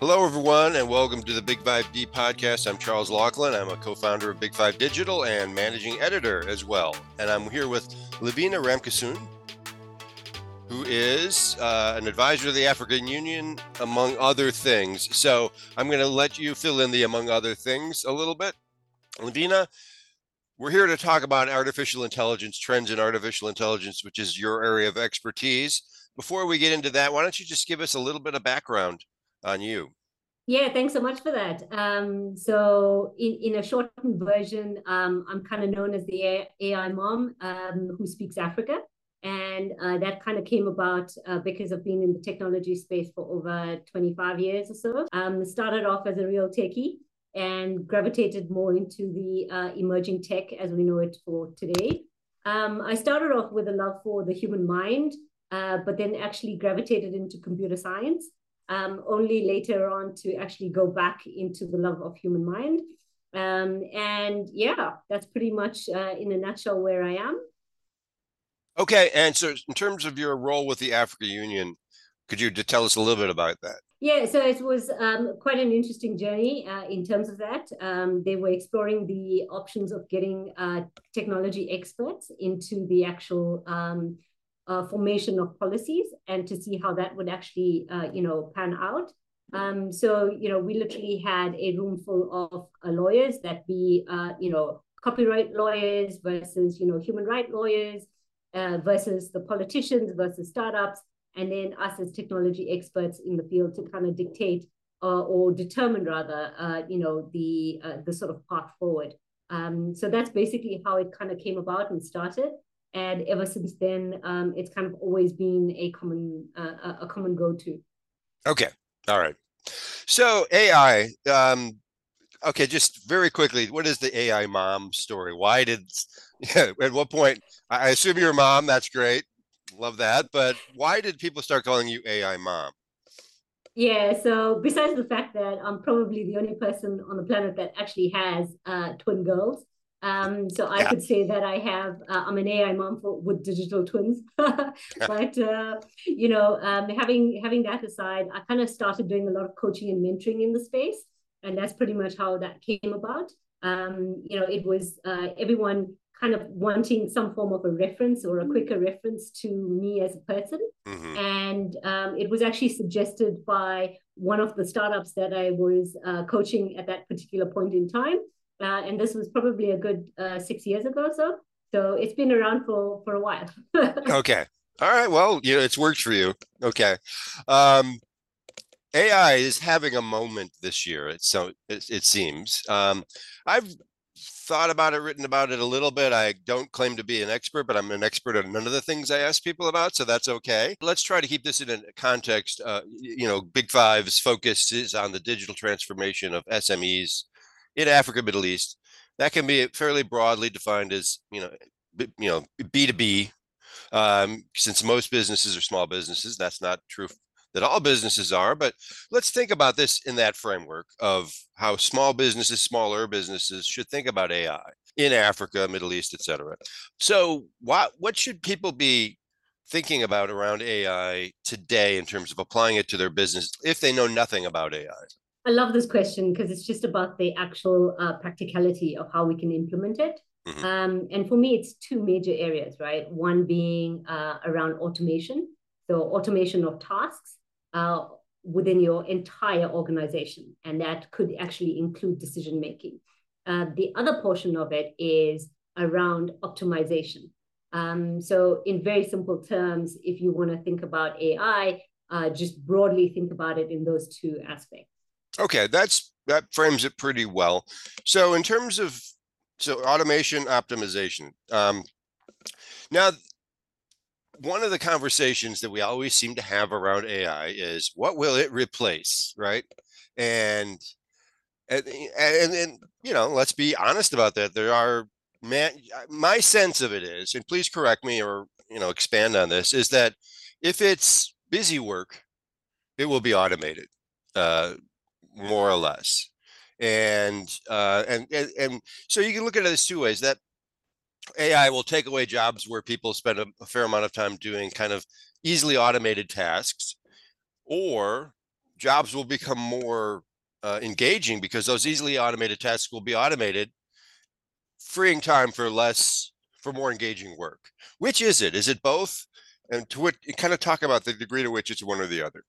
Hello, everyone, and welcome to the Big 5D podcast. I'm Charles Lachlan. I'm a co-founder of Big 5 Digital and managing editor as well. And I'm here with Lavina Ramkissoon, who is an advisor to the African Union, among other things. So I'm going to let you fill in the among other things a little bit. Lavina, we're here to talk about artificial intelligence, trends in artificial intelligence, which is your area of expertise. Before we get into that, why don't you just give us a little bit of background on you? Yeah, thanks so much for that. So in a shortened version, I'm kind of known as the aiMom who speaks Africa. And that kind of came about because I've been in the technology space for over 25 years or so. Started off as a real techie and gravitated more into the emerging tech as we know it for today. I started off with a love for the human mind, but then actually gravitated into computer science. Only later on to actually go back into the love of human mind. And yeah, that's pretty much in a nutshell where I am. Okay, and so in terms of your role with the African Union, could you tell us a little bit about that? Yeah, so it was quite an interesting journey in terms of that. They were exploring the options of getting technology experts into the actual formation of policies and to see how that would actually, pan out. We literally had a room full of lawyers that be, copyright lawyers versus, human rights lawyers versus the politicians versus startups, and then us as technology experts in the field to kind of dictate or determine rather, the sort of path forward. So that's basically how it kind of came about and started. And ever since then, it's kind of always been a common go-to. Okay. All right. So AI, okay, just very quickly, what is the AI mom story? Why at what point, I assume you're a mom, that's great. Love that. But why did people start calling you AI mom? Yeah. So besides the fact that I'm probably the only person on the planet that actually has twin girls, I could say that I'm an AI mom with digital twins, but, having that aside, I kind of started doing a lot of coaching and mentoring in the space. And that's pretty much how that came about. It was everyone kind of wanting some form of a reference or a quicker reference to me as a person. Mm-hmm. And it was actually suggested by one of the startups that I was coaching at that particular point in time. And this was probably a good 6 years ago or so. So it's been around for a while. Okay. All right. Well, it's worked for you. Okay. AI is having a moment this year. It seems. I've thought about it, written about it a little bit. I don't claim to be an expert, but I'm an expert on none of the things I ask people about. So that's okay. Let's try to keep this in a context. Big Five's focus is on the digital transformation of SMEs in Africa, Middle East. That can be fairly broadly defined as B2B, since most businesses are small businesses. That's not true that all businesses are, but let's think about this in that framework of how smaller businesses should think about AI in Africa, Middle East, etc. So what should people be thinking about around AI today in terms of applying it to their business if they know nothing about AI? I love this question because it's just about the actual practicality of how we can implement it. Mm-hmm. And for me, it's two major areas, right? One being around automation, so automation of tasks within your entire organization. And that could actually include decision-making. The other portion of it is around optimization. So in very simple terms, if you want to think about AI, just broadly think about it in those two aspects. Okay, that frames it pretty well. So in terms of automation optimization, now one of the conversations that we always seem to have around AI is what will it replace, right? And let's be honest about that. There are my sense of it is, and please correct me or expand on this, is that if it's busy work, it will be automated. More or less, and so you can look at it as two ways. That AI will take away jobs where people spend a fair amount of time doing kind of easily automated tasks, or jobs will become more engaging because those easily automated tasks will be automated, freeing time for more engaging work. Which is it? Is it both? And to what, kind of talk about the degree to which it's one or the other.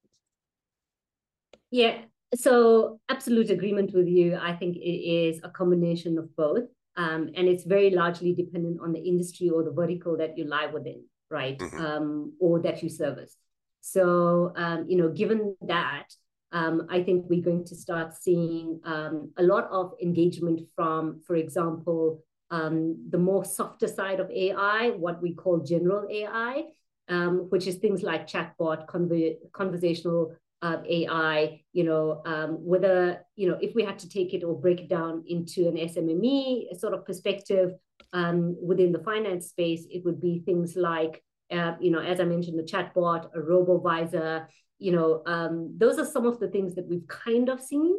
Yeah, so absolute agreement with you. I think it is a combination of both. And it's very largely dependent on the industry or the vertical that you lie within, right? Mm-hmm. Or that you service. So, you know, given that, I think we're going to start seeing a lot of engagement from, for example, the more softer side of AI, what we call general AI, which is things like chatbot, conversational AI, you know, whether, you know, if we had to take it or break it down into an SMME sort of perspective within the finance space, it would be things like, you know, as I mentioned, the chatbot, a robo-visor, you know, those are some of the things that we've kind of seen,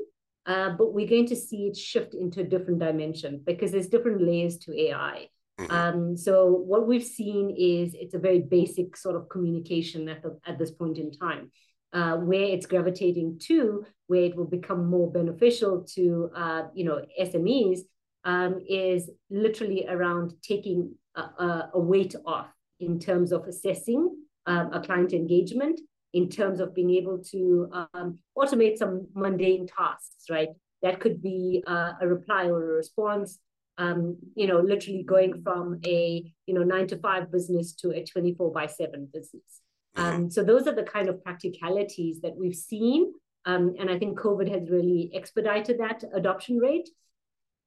but we're going to see it shift into a different dimension because there's different layers to AI. Mm-hmm. So what we've seen is it's a very basic sort of communication method at this point in time, where it's gravitating to, where it will become more beneficial to, you know, SMEs is literally around taking a weight off in terms of assessing a client engagement, in terms of being able to automate some mundane tasks, right? That could be a reply or a response, you know, literally going from a, you know, 9-to-5 business to a 24/7 business. So those are the kind of practicalities that we've seen. And I think COVID has really expedited that adoption rate.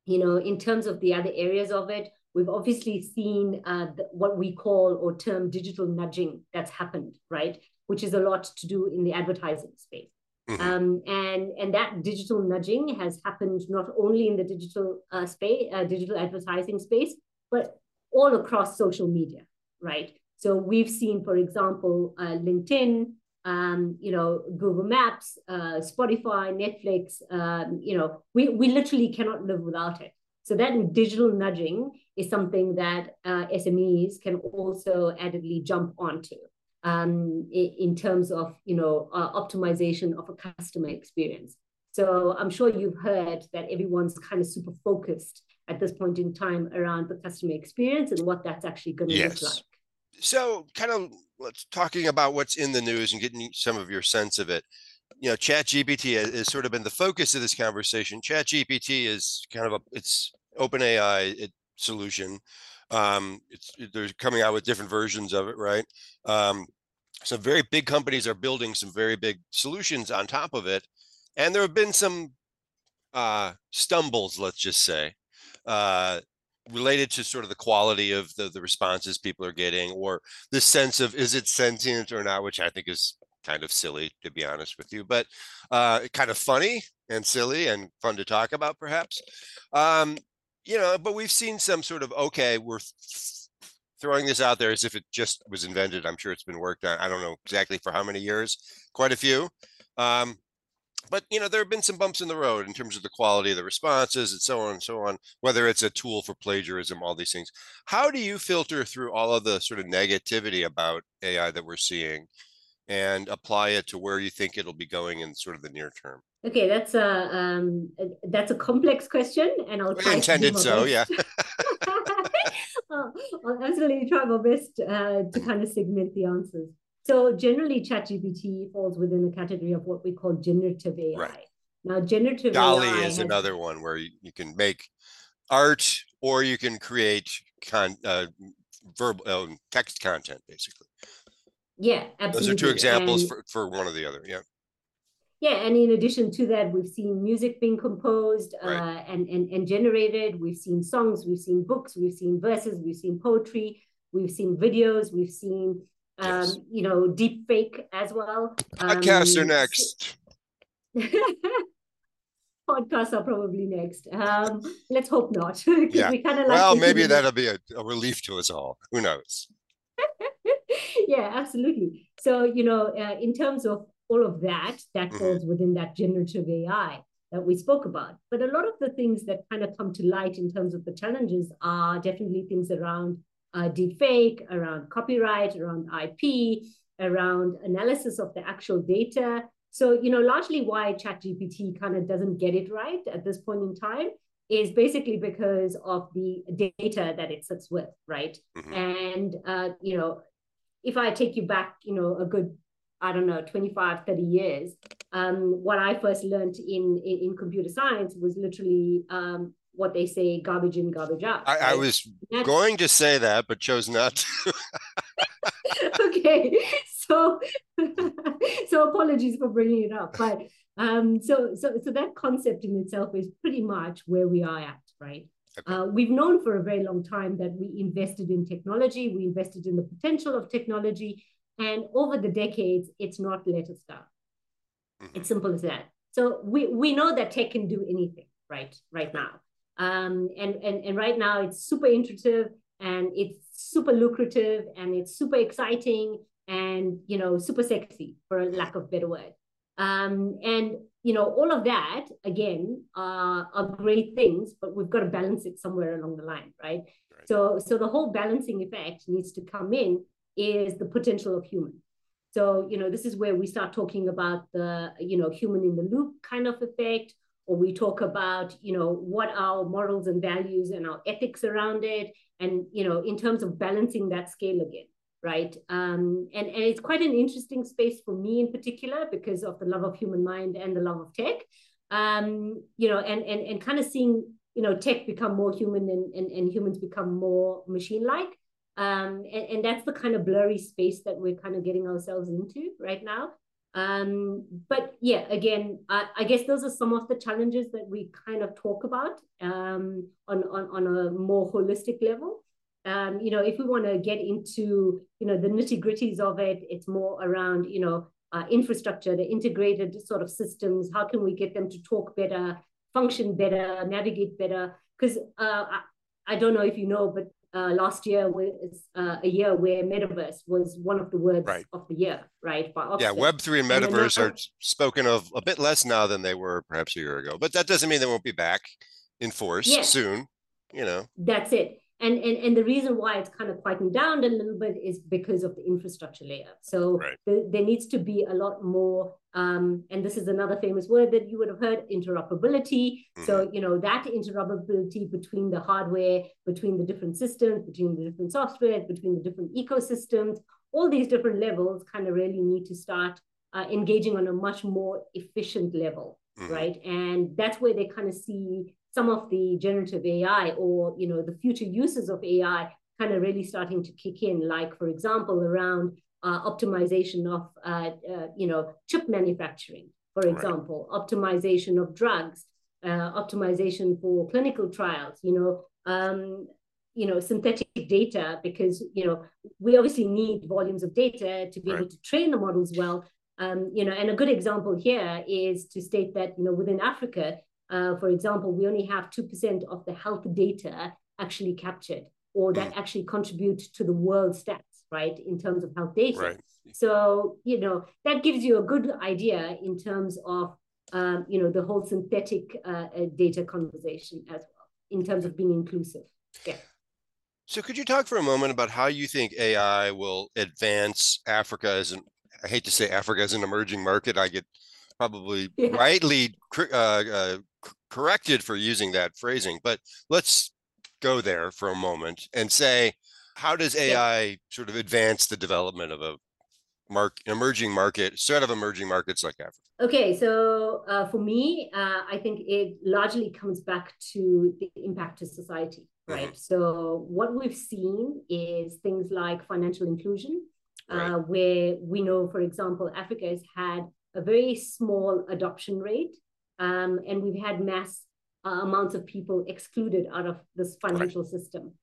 You know, in terms of the other areas of it, we've obviously seen what we call or term digital nudging that's happened, right? Which is a lot to do in the advertising space. Mm-hmm. And that digital nudging has happened not only in the digital space, digital advertising space, but all across social media, right? So we've seen, for example, LinkedIn, you know, Google Maps, Spotify, Netflix, you know, we literally cannot live without it. So that digital nudging is something that SMEs can also addedly jump onto. In terms of, you know, optimization of a customer experience. So I'm sure you've heard that everyone's kind of super focused at this point in time around the customer experience and what that's actually going to look like. So kind of let's talking about what's in the news and getting some of your sense of it. You know, ChatGPT has sort of been the focus of this conversation. ChatGPT is kind of it's OpenAI solution. They're coming out with different versions of it, right? Some very big companies are building some very big solutions on top of it. And there have been some stumbles, let's just say, related to sort of the quality of the responses people are getting, or the sense of, is it sentient or not, which I think is kind of silly, to be honest with you, but kind of funny and silly and fun to talk about, perhaps. You know, but we've seen some sort of, okay, we're throwing this out there as if it just was invented. I'm sure it's been worked on. I don't know exactly for how many years, quite a few. But, you know, there have been some bumps in the road in terms of the quality of the responses and so on, whether it's a tool for plagiarism, all these things. How do you filter through all of the sort of negativity about AI that we're seeing and apply it to where you think it'll be going in sort of the near term? Okay, that's a complex question, and I'll try intended so, yeah. I'll absolutely try my best to kind of segment the answers. So generally, ChatGPT falls within the category of what we call generative AI. Right. Now, generative Dolly AI is another one where you can make art, or you can create verbal text content, basically. Yeah, absolutely. Those are two examples for one or the other. Yeah. Yeah, and in addition to that, we've seen music being composed right. and generated. We've seen songs, we've seen books, we've seen verses, we've seen poetry, we've seen videos, we've seen, you know, deep fake as well. Podcasts are next. Podcasts are probably next. Let's hope not. Yeah. Well, maybe that'll be a relief to us all. Who knows? Yeah, absolutely. So, you know, in terms of all of that falls within that generative AI that we spoke about. But a lot of the things that kind of come to light in terms of the challenges are definitely things around deepfake, around copyright, around IP, around analysis of the actual data. So, you know, largely why ChatGPT kind of doesn't get it right at this point in time is basically because of the data that it sits with, right? Mm-hmm. And, you know, if I take you back, you know, a good, I don't know, 25, 30 years, what I first learned in computer science was literally what they say, garbage in, garbage out. Right? I was going to say that, but chose not to. Okay, so apologies for bringing it up, but so that concept in itself is pretty much where we are at, right? Okay. We've known for a very long time that we invested in technology, we invested in the potential of technology, and over the decades, it's not let us down. Mm-hmm. It's simple as that. So we know that tech can do anything, right now, and right now it's super intuitive and it's super lucrative and it's super exciting and, you know, super sexy, for lack of a better word. And, you know, all of that, again, are great things, but we've got to balance it somewhere along the line, right? So the whole balancing effect needs to come in is the potential of human. So, you know, this is where we start talking about the, you know, human in the loop kind of effect, or we talk about, you know, what our morals and values and our ethics around it. And, you know, in terms of balancing that scale again, right? And it's quite an interesting space for me in particular because of the love of human mind and the love of tech, you know, and kind of seeing, you know, tech become more human and humans become more machine-like. And that's the kind of blurry space that we're kind of getting ourselves into right now. But yeah, again, I guess those are some of the challenges that we kind of talk about on a more holistic level. You know, if we want to get into, you know, the nitty gritties of it, it's more around, you know, infrastructure, the integrated sort of systems. How can we get them to talk better, function better, navigate better? Because I don't know if you know, but last year was a year where metaverse was one of the words of the year, right? Yeah, Web3 and metaverse are spoken of a bit less now than they were perhaps a year ago, but that doesn't mean they won't be back in force soon, you know. That's it. And the reason why it's kind of quieting down a little bit is because of the infrastructure layer. So there needs to be a lot more, and this is another famous word that you would have heard, interoperability. Mm-hmm. So, you know, that interoperability between the hardware, between the different systems, between the different softwares, between the different ecosystems, all these different levels kind of really need to start engaging on a much more efficient level, right? And that's where they kind of see some of the generative AI or, you know, the future uses of AI kind of really starting to kick in, like, for example, around optimization of, you know, chip manufacturing, for example, optimization of drugs, optimization for clinical trials, you know, synthetic data, because, you know, we obviously need volumes of data to be able to train the models well, you know, and a good example here is to state that, you know, within Africa, for example, we only have 2% of the health data actually captured, or that actually contribute to the world stats, right, in terms of health data. So, you know, that gives you a good idea in terms of, you know, the whole synthetic data conversation as well, in terms of being inclusive. Yeah. So could you talk for a moment about how you think AI will advance Africa as an, I hate to say Africa as an emerging market, I get probably rightly corrected for using that phrasing, but let's go there for a moment and say, how does AI sort of advance the development of an emerging market, sort of emerging markets like Africa? Okay, so for me, I think it largely comes back to the impact to society, right? So what we've seen is things like financial inclusion, where we know, for example, Africa has had a very small adoption rate, and we've had mass amounts of people excluded out of this financial system,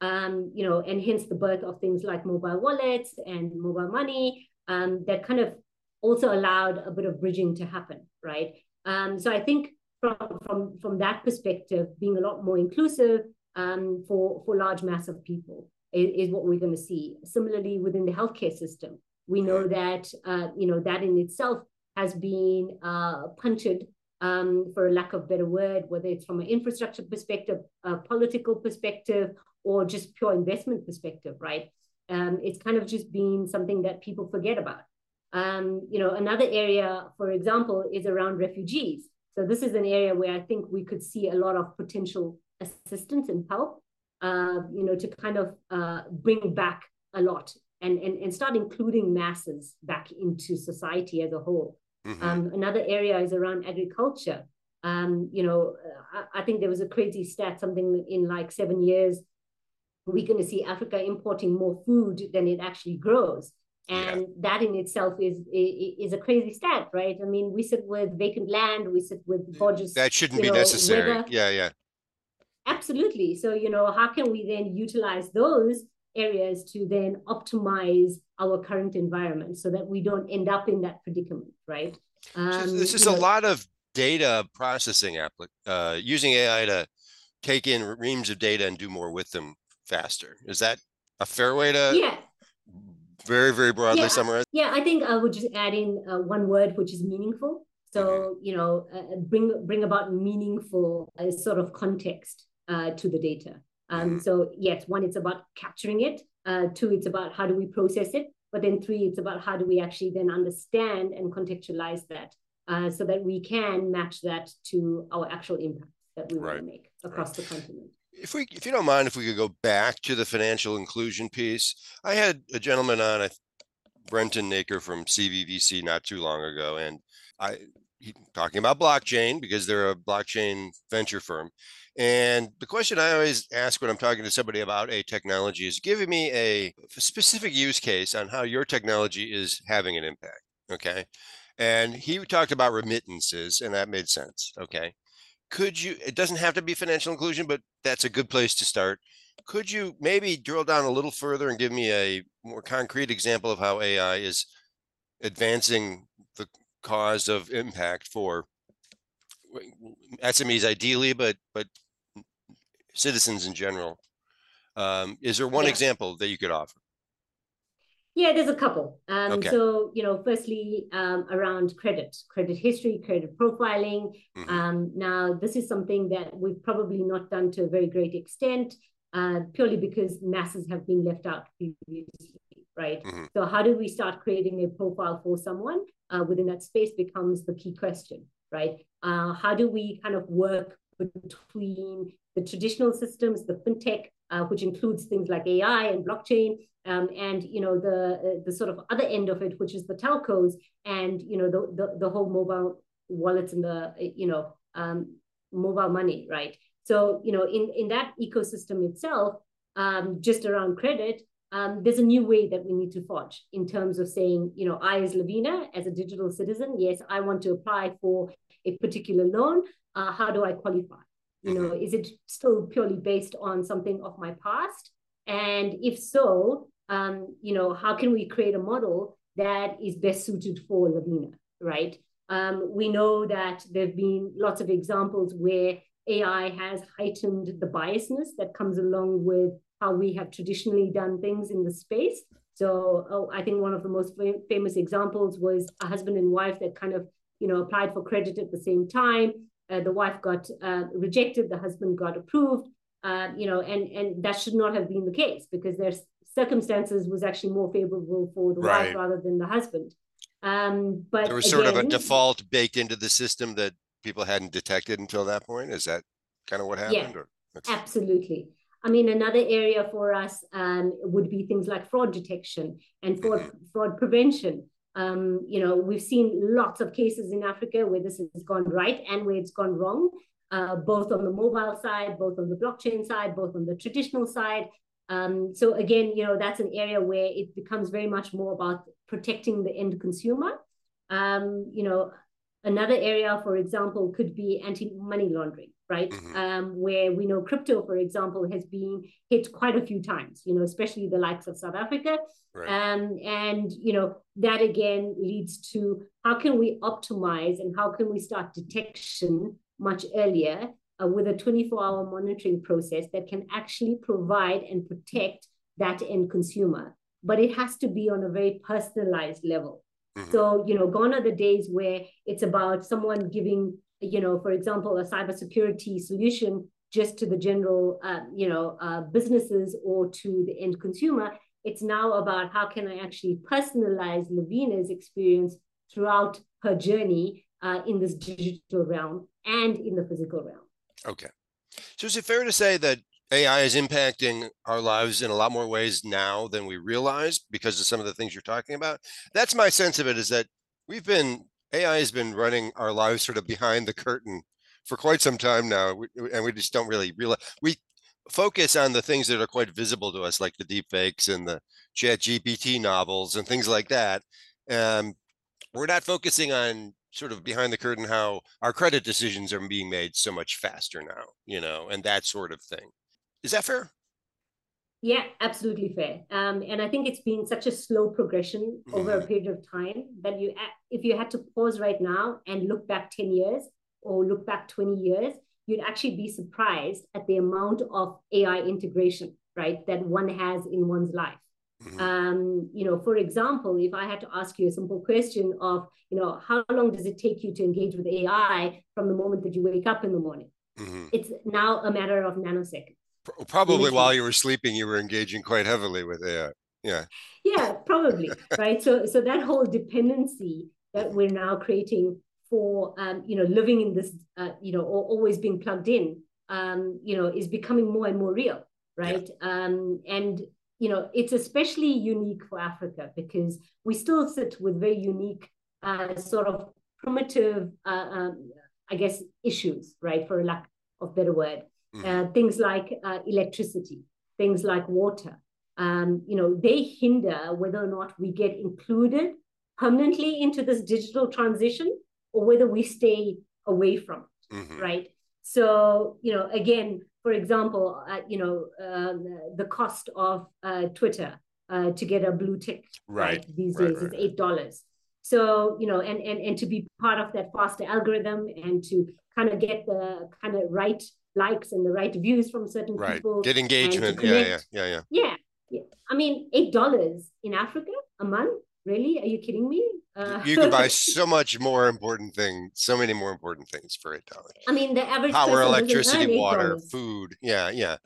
you know, and hence the birth of things like mobile wallets and mobile money that kind of also allowed a bit of bridging to happen, right? So I think from that perspective, being a lot more inclusive for large mass of people is what we're going to see. Similarly, within the healthcare system, we know that, you know, that in itself has been punctured, for a lack of a better word, whether it's from an infrastructure perspective, a political perspective, or just pure investment perspective, right? It's kind of just been something that people forget about. Another area, for example, is around refugees. So this is an area where I think we could see a lot of potential assistance and help, to kind of bring back a lot and start including masses back into society as a whole. Mm-hmm. Another area is around agriculture. I think there was a crazy stat, something in like 7 years, we're going to see Africa importing more food than it actually grows. And that in itself is a crazy stat, right? I mean, we sit with vacant land, we sit with gorgeous. That shouldn't be necessary. Weather. Yeah. Absolutely. So, how can we then utilize those areas to then optimize our current environment so that we don't end up in that predicament, right? This is a lot of data processing, using AI to take in reams of data and do more with them faster. Is that a fair way to very, very broadly summarize? Yeah, I think I would just add in one word, which is meaningful. So, bring about meaningful sort of context to the data. So yes, one, it's about capturing it. Two, it's about how do we process it. But then three, it's about how do we actually then understand and contextualize that so that we can match that to our actual impact that we want to make across the continent. If you don't mind, if we could go back to the financial inclusion piece. I had a gentleman on, Brenton Naker from CVVC, not too long ago, and he talking about blockchain because they're a blockchain venture firm. And the question I always ask when I'm talking to somebody about a technology is giving me a specific use case on how your technology is having an impact. Okay. And he talked about remittances, and that made sense. Okay. It doesn't have to be financial inclusion, but that's a good place to start. Could you maybe drill down a little further and give me a more concrete example of how AI is advancing the cause of impact for SMEs ideally, but citizens in general? Is there one example that you could offer? Yeah, there's a couple. So, firstly, around credit history, credit profiling. Mm-hmm. Now, this is something that we've probably not done to a very great extent, purely because masses have been left out previously, right? Mm-hmm. So how do we start creating a profile for someone within that space becomes the key question, right? How do we kind of work between the traditional systems, the fintech, which includes things like AI and blockchain, and the sort of other end of it, which is the telcos and the whole mobile wallets and the mobile money, right? So in that ecosystem itself, just around credit, there's a new way that we need to forge in terms of saying, I as Lavina, as a digital citizen, yes, I want to apply for a particular loan. How do I qualify? Is it still purely based on something of my past? And if so, how can we create a model that is best suited for Lavina, right? We know that there've been lots of examples where AI has heightened the biasness that comes along with how we have traditionally done things in the space. So I think one of the most famous examples was a husband and wife that kind of, applied for credit at the same time. The wife got rejected, the husband got approved, and that should not have been the case because their circumstances was actually more favorable for the wife rather than the husband. But there was sort of a default baked into the system that people hadn't detected until that point. Is that kind of what happened? Yeah, absolutely. I mean, another area for us would be things like fraud detection and fraud prevention. We've seen lots of cases in Africa where this has gone right and where it's gone wrong, both on the mobile side, both on the blockchain side, both on the traditional side. So again, that's an area where it becomes very much more about protecting the end consumer. Another area, for example, could be anti-money laundering, right? Where we know crypto, for example, has been hit quite a few times, especially the likes of South Africa. That again leads to how can we optimize and how can we start detection much earlier with a 24-hour monitoring process that can actually provide and protect that end consumer. But it has to be on a very personalized level. So, gone are the days where it's about someone giving, for example, a cybersecurity solution just to the general, businesses or to the end consumer. It's now about how can I actually personalize Lavina's experience throughout her journey in this digital realm and in the physical realm. Okay. So is it fair to say that AI is impacting our lives in a lot more ways now than we realize because of some of the things you're talking about? That's my sense of it, is that we've been, AI has been running our lives sort of behind the curtain for quite some time now, and we just don't really realize. We focus on the things that are quite visible to us, like the deep fakes and the ChatGPT novels and things like that. We're not focusing on sort of behind the curtain how our credit decisions are being made so much faster now, you know, and that sort of thing. Is that fair? Yeah, absolutely fair. And I think it's been such a slow progression over a period of time that you, if you had to pause right now and look back 10 years or look back 20 years, you'd actually be surprised at the amount of AI integration, right, that one has in one's life. You know, for example, if I had to ask you a simple question of, you know, how long does it take you to engage with AI from the moment that you wake up in the morning? It's now a matter of nanoseconds. Probably while you were sleeping, you were engaging quite heavily with AI. Yeah. Yeah, probably. Right. So that whole dependency that we're now creating for, you know, living in this, you know, or always being plugged in, you know, is becoming more and more real. Right. Yeah. And, you know, it's especially unique for Africa because we still sit with very unique sort of primitive, I guess, issues, right, for lack of a better word. Things like electricity, things like water, you know, they hinder whether or not we get included permanently into this digital transition or whether we stay away from it, right? So, you know, again, for example, you know, the cost of Twitter to get a blue tick right these days is $8. So, you know, and to be part of that faster algorithm and to kind of get the kind of right likes and the right views from certain people. Get engagement. Yeah. I mean, $8 in Africa a month? Really? Are you kidding me? You could buy so many more important things for $8. I mean, the average power, electricity, water, food. Yeah, yeah.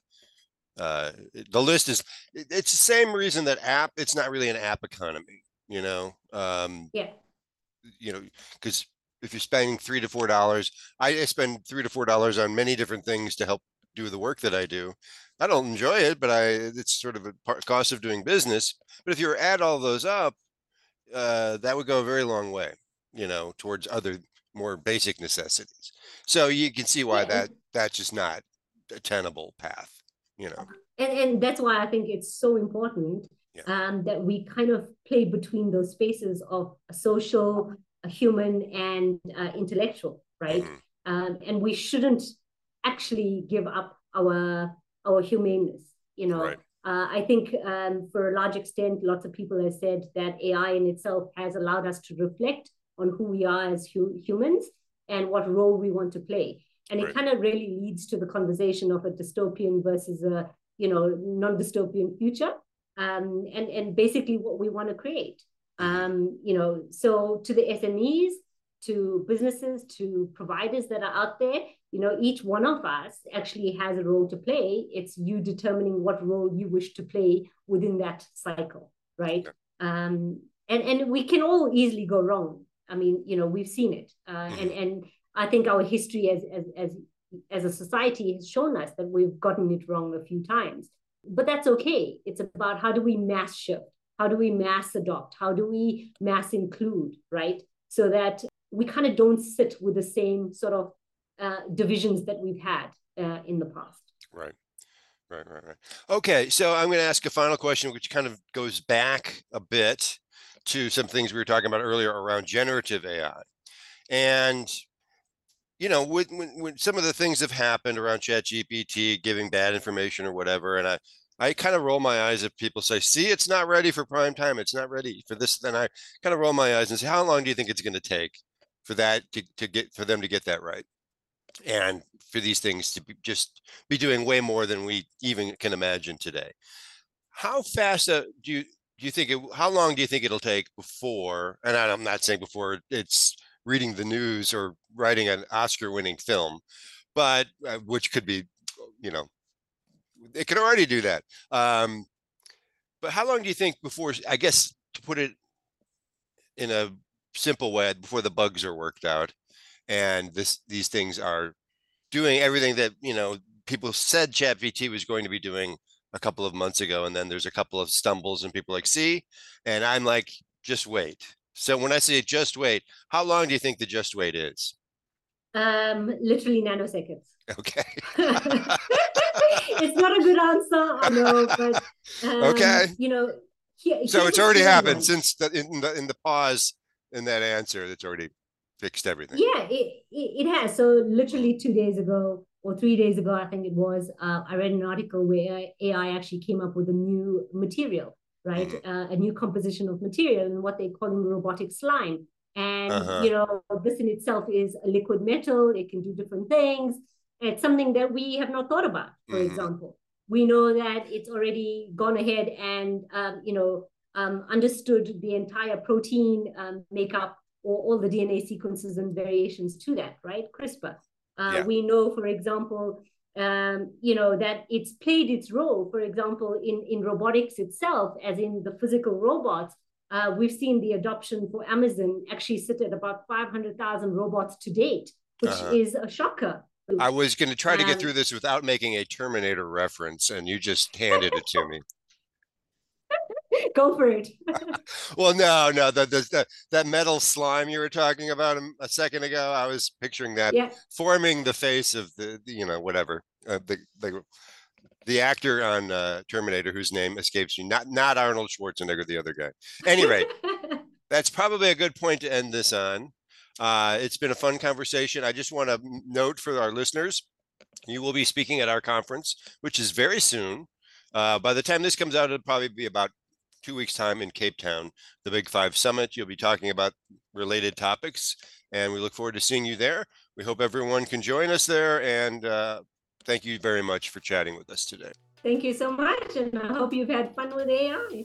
The list is, it's the same reason that it's not really an app economy, you know? Yeah. You know, because if you're spending $3 to $4, I spend $3 to $4 on many different things to help do the work that I do. I don't enjoy it, but it's sort of a cost of doing business. But if you were to add all those up, that would go a very long way, you know, towards other more basic necessities. So you can see why that's just not a tenable path, you know. And that's why I think it's so important that we kind of play between those spaces of a social, a human, and intellectual, right? And we shouldn't actually give up our humaneness, you know. Right. I think for a large extent, lots of people have said that AI in itself has allowed us to reflect on who we are as humans and what role we want to play. And it kind of really leads to the conversation of a dystopian versus a, you know, non-dystopian future, and basically what we want to create. You know, so to the SMEs, to businesses, to providers that are out there, you know, each one of us actually has a role to play. It's you determining what role you wish to play within that cycle, right? And we can all easily go wrong. I mean, you know, we've seen it. And I think our history as a society has shown us that we've gotten it wrong a few times. But that's okay. It's about how do we mass shift? How do we mass adopt? How do we mass include, right? So that we kind of don't sit with the same sort of divisions that we've had in the past. Right. Okay, so I'm going to ask a final question, which kind of goes back a bit to some things we were talking about earlier around generative AI. And, you know, when some of the things have happened around ChatGPT giving bad information or whatever, and I kind of roll my eyes if people say, see, it's not ready for prime time. It's not ready for this. Then I kind of roll my eyes and say, how long do you think it's going to take for that for them to get that right? And for these things to be, just be doing way more than we even can imagine today. How fast do you think, how long do you think it'll take before, and I'm not saying before it's reading the news or writing an Oscar winning film, but which could be, you know, it could already do that. But how long do you think before, I guess, to put it in a simple way, before the bugs are worked out and these things are doing everything that, you know, people said ChatGPT was going to be doing a couple of months ago, and then there's a couple of stumbles and people are like, see, and I'm like, just wait. So when I say just wait, how long do you think the just wait is? Literally nanoseconds. Okay. It's not a good answer, I know, but okay, you know, so it's already happened since in the pause in that answer. That's already fixed everything. Yeah, it has. So literally 2 days ago or 3 days ago, I think it was, I read an article where AI actually came up with a new material, right? Mm-hmm. A new composition of material, and what they're calling robotic slime. And, you know, this in itself is a liquid metal. It can do different things. It's something that we have not thought about, for example. We know that it's already gone ahead and, you know, understood the entire protein makeup, or all the DNA sequences and variations to that, right? CRISPR. We know, for example, you know, that it's played its role, for example, in robotics itself, as in the physical robots. We've seen the adoption for Amazon actually sit at about 500,000 robots to date, which is a shocker. I was going to try to get through this without making a Terminator reference, and you just handed it to me. Go for it. Well, no, that metal slime you were talking about a second ago, I was picturing that forming the face of the you know, whatever, the actor on Terminator whose name escapes me, not Arnold Schwarzenegger, the other guy. Anyway, that's probably a good point to end this on. It's been a fun conversation. I just want to note for our listeners, you will be speaking at our conference, which is very soon. By the time this comes out, it'll probably be about 2 weeks time in Cape Town, the Big Five Summit. You'll be talking about related topics, and we look forward to seeing you there. We hope everyone can join us there, and thank you very much for chatting with us today. Thank you so much, and I hope you've had fun with AI.